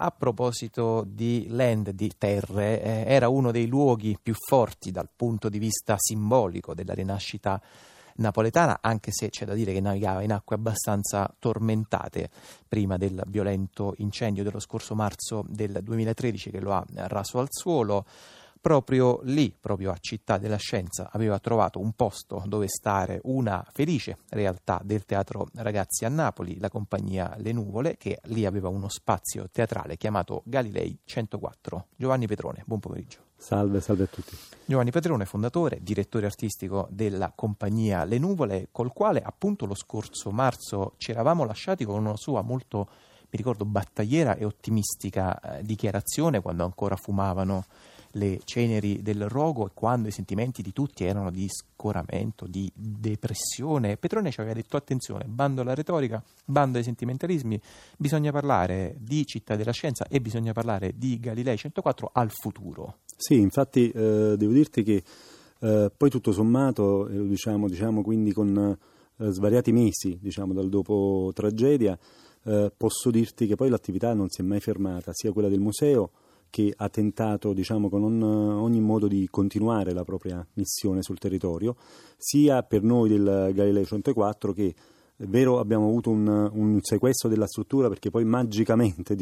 A proposito di land, di terre, era uno dei luoghi più forti dal punto di vista simbolico della Rinascita napoletana, anche se c'è da dire che navigava in acque abbastanza tormentate prima del violento incendio dello scorso marzo del 2013 che lo ha raso al suolo. Proprio lì, proprio a Città della Scienza, aveva trovato un posto dove stare una felice realtà del teatro ragazzi a Napoli, la compagnia Le Nuvole, che lì aveva uno spazio teatrale chiamato Galilei 104. Giovanni Petrone, buon pomeriggio. Salve a tutti. Giovanni Petrone, fondatore, direttore artistico della compagnia Le Nuvole, col quale appunto lo scorso marzo ci eravamo lasciati con una sua molto, mi ricordo, battagliera e ottimistica dichiarazione quando ancora fumavano le ceneri del rogo e quando i sentimenti di tutti erano di scoramento, di depressione. Petrone ci aveva detto: attenzione, bando alla retorica, bando ai sentimentalismi, bisogna parlare di Città della Scienza e bisogna parlare di Galilei 104 al futuro. Sì, infatti devo dirti che poi tutto sommato, diciamo quindi con svariati mesi dal dopo tragedia, posso dirti che poi l'attività non si è mai fermata, sia quella del museo che ha tentato con ogni modo di continuare la propria missione sul territorio, sia per noi del Galilei 104 che è vero abbiamo avuto un sequestro della struttura perché poi magicamente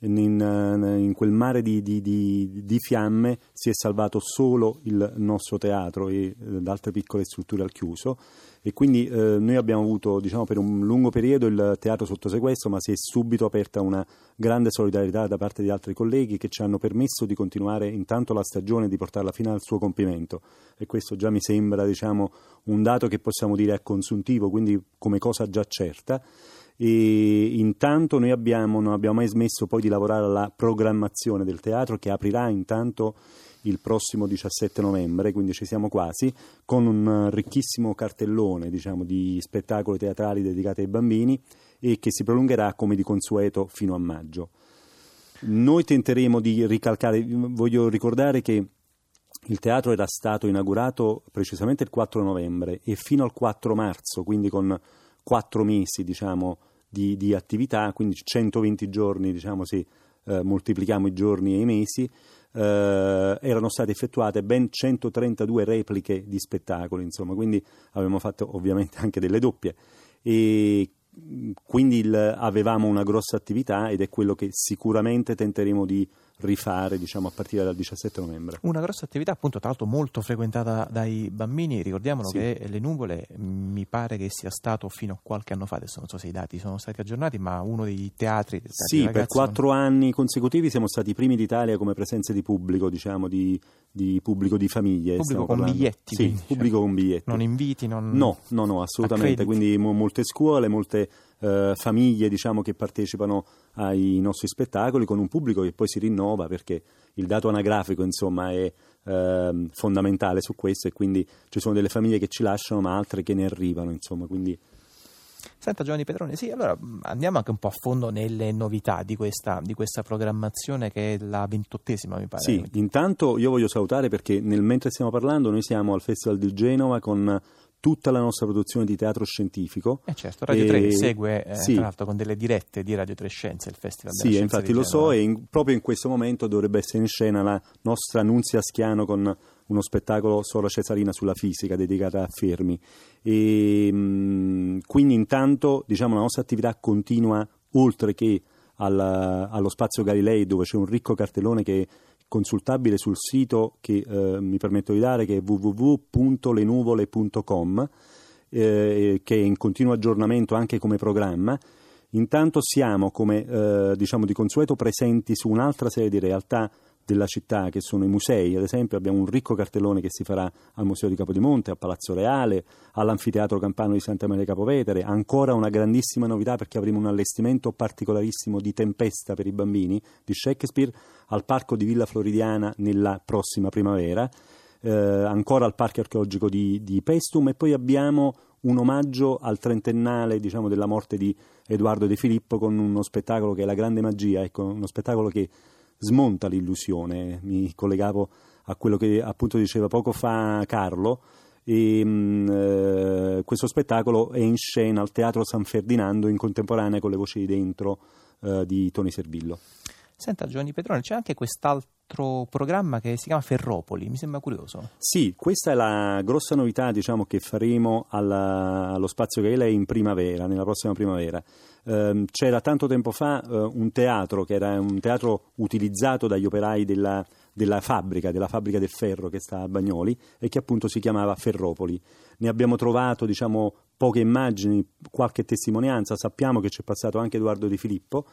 in quel mare di fiamme si è salvato solo il nostro teatro e altre piccole strutture al chiuso, e quindi noi abbiamo avuto per un lungo periodo il teatro sotto sequestro, ma si è subito aperta una grande solidarietà da parte di altri colleghi che ci hanno permesso di continuare intanto la stagione, di portarla fino al suo compimento, e questo già mi sembra un dato che possiamo dire a consuntivo, quindi come cosa già certa. E intanto noi non abbiamo mai smesso poi di lavorare alla programmazione del teatro, che aprirà intanto il prossimo 17 novembre, quindi ci siamo quasi, con un ricchissimo cartellone di spettacoli teatrali dedicati ai bambini e che si prolungherà come di consueto fino a maggio. Noi tenteremo di ricalcare, voglio ricordare che il teatro era stato inaugurato precisamente il 4 novembre e fino al 4 marzo, quindi con 4 mesi di attività, quindi 120 giorni se moltiplichiamo i giorni e i mesi, erano state effettuate ben 132 repliche di spettacoli, quindi abbiamo fatto ovviamente anche delle doppie, e quindi avevamo una grossa attività, ed è quello che sicuramente tenteremo di rifare a partire dal 17 novembre. Una grossa attività, appunto, tra l'altro molto frequentata dai bambini, ricordiamolo. Sì. Che Le Nuvole mi pare che sia stato fino a qualche anno fa, adesso non so se i dati sono stati aggiornati, ma uno dei teatri sì, ragazzi, per 4 anni consecutivi siamo stati i primi d'Italia come presenze di pubblico, di pubblico di famiglie, pubblico con biglietti, sì, quindi, pubblico con biglietti, non inviti, no assolutamente, quindi molte scuole, molte famiglie che partecipano ai nostri spettacoli, con un pubblico che poi si rinnova, perché il dato anagrafico è fondamentale su questo, e quindi ci sono delle famiglie che ci lasciano ma altre che ne arrivano, quindi. Senta Giovanni Petrone, sì, allora andiamo anche un po' a fondo nelle novità di questa programmazione, che è la 28ª, mi pare. Sì, intanto io voglio salutare, perché mentre stiamo parlando noi siamo al Festival di Genova con tutta la nostra produzione di teatro scientifico. Certo, Radio 3 segue, sì, tra l'altro con delle dirette di Radio 3 Scienze, il Festival della Scienza. Sì, infatti lo so, e proprio in questo momento dovrebbe essere in scena la nostra Nunzia Schiano con uno spettacolo solo Cesarina sulla fisica, dedicata a Fermi. E quindi intanto la nostra attività continua, oltre che allo spazio Galilei, dove c'è un ricco cartellone che è consultabile sul sito che mi permetto di dare, che è www.lenuvole.com, che è in continuo aggiornamento anche come programma. Intanto siamo, come di consueto, presenti su un'altra serie di realtà della città, che sono i musei. Ad esempio abbiamo un ricco cartellone che si farà al Museo di Capodimonte, a Palazzo Reale, all'Anfiteatro Campano di Santa Maria di Capovetere. Ancora una grandissima novità, perché avremo un allestimento particolarissimo di Tempesta per i bambini di Shakespeare al parco di Villa Floridiana nella prossima primavera, ancora al parco archeologico di Pestum, e poi abbiamo un omaggio al trentennale della morte di Eduardo De Filippo, con uno spettacolo che è La Grande Magia, uno spettacolo che smonta l'illusione. Mi collegavo a quello che appunto diceva poco fa Carlo, e questo spettacolo è in scena al Teatro San Ferdinando in contemporanea con le voci di dentro di Toni Servillo. Senta Giovanni Petrone, c'è anche quest'altro programma che si chiama Ferropoli, mi sembra curioso. Sì, questa è la grossa novità, diciamo, che faremo allo Spazio Galilei in primavera, nella prossima primavera. C'era tanto tempo fa un teatro che era un teatro utilizzato dagli operai della fabbrica del ferro che sta a Bagnoli e che appunto si chiamava Ferropoli. Ne abbiamo trovato, diciamo, poche immagini, qualche testimonianza. Sappiamo che c'è passato anche Eduardo De Filippo,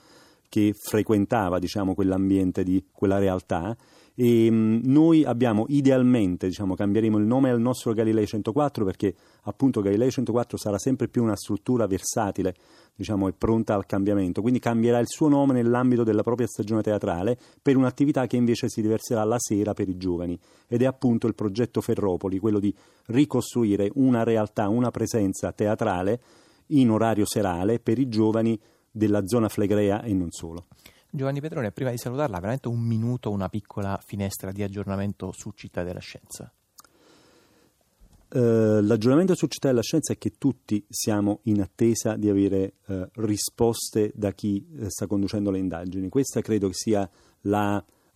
che frequentava, diciamo, quell'ambiente di quella realtà, e noi abbiamo idealmente, diciamo, cambieremo il nome al nostro Galilei 104, perché appunto Galilei 104 sarà sempre più una struttura versatile, diciamo, e pronta al cambiamento, quindi cambierà il suo nome nell'ambito della propria stagione teatrale per un'attività che invece si riverserà la sera per i giovani, ed è appunto il progetto Ferropoli, quello di ricostruire una realtà, una presenza teatrale in orario serale per i giovani della zona flegrea e non solo. Giovanni Petrone, prima di salutarla, veramente un minuto, una piccola finestra di aggiornamento su Città della Scienza. L'aggiornamento su Città della Scienza è che tutti siamo in attesa di avere risposte da chi sta conducendo le indagini. Questa credo che sia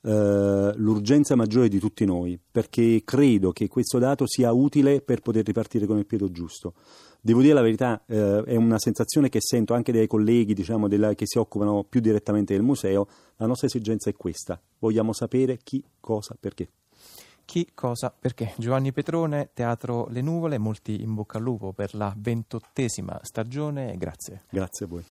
l'urgenza maggiore di tutti noi, perché credo che questo dato sia utile per poter ripartire con il piede giusto. Devo dire la verità, è una sensazione che sento anche dai colleghi, diciamo, che si occupano più direttamente del museo. La nostra esigenza è questa: vogliamo sapere chi, cosa, perché. Chi, cosa, perché. Giovanni Petrone, Teatro Le Nuvole, molti in bocca al lupo per la 28ª stagione. Grazie. Grazie a voi.